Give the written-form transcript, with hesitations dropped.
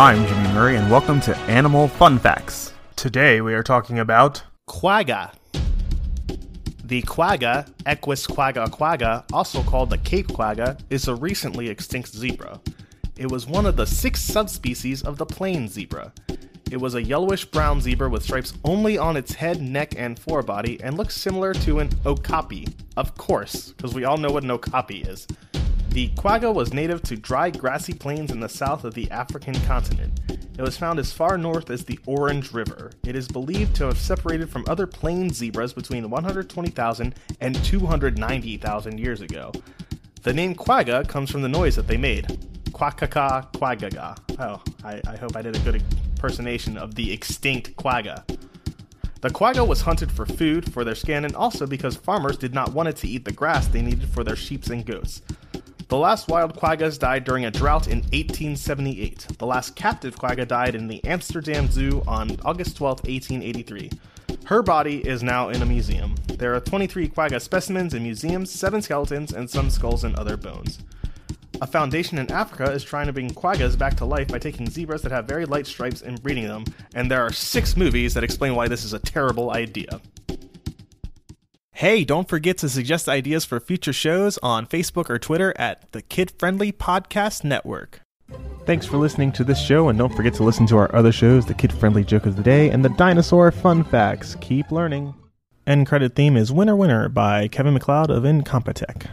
I'm Jimmy Murray, and welcome to Animal Fun Facts. Today we are talking about quagga. The quagga, Equus Quagga Quagga, also called the Cape Quagga, is a recently extinct zebra. It was one of the 6 subspecies of the plain zebra. It was a yellowish-brown zebra with stripes only on its head, neck, and forebody, and looks similar to an okapi. Of course, because we all know what an okapi is. The quagga was native to dry, grassy plains in the south of the African continent. It was found as far north as the Orange River. It is believed to have separated from other plain zebras between 120,000 and 290,000 years ago. The name quagga comes from the noise that they made. Quack-ca-ca, quagga-ga. Oh, I hope I did a good impersonation of the extinct quagga. The quagga was hunted for food, for their skin, and also because farmers did not want it to eat the grass they needed for their sheep and goats. The last wild quaggas died during a drought in 1878. The last captive quagga died in the Amsterdam Zoo on August 12, 1883. Her body is now in a museum. There are 23 quagga specimens in museums, 7 skeletons, and some skulls and other bones. A foundation in Africa is trying to bring quaggas back to life by taking zebras that have very light stripes and breeding them, and there are 6 movies that explain why this is a terrible idea. Hey, don't forget to suggest ideas for future shows on Facebook or Twitter at the Kid Friendly Podcast Network. Thanks for listening to this show, and don't forget to listen to our other shows, the Kid Friendly Joke of the Day and the Dinosaur Fun Facts. Keep learning. End credit theme is Winner Winner by Kevin MacLeod of Incompetech.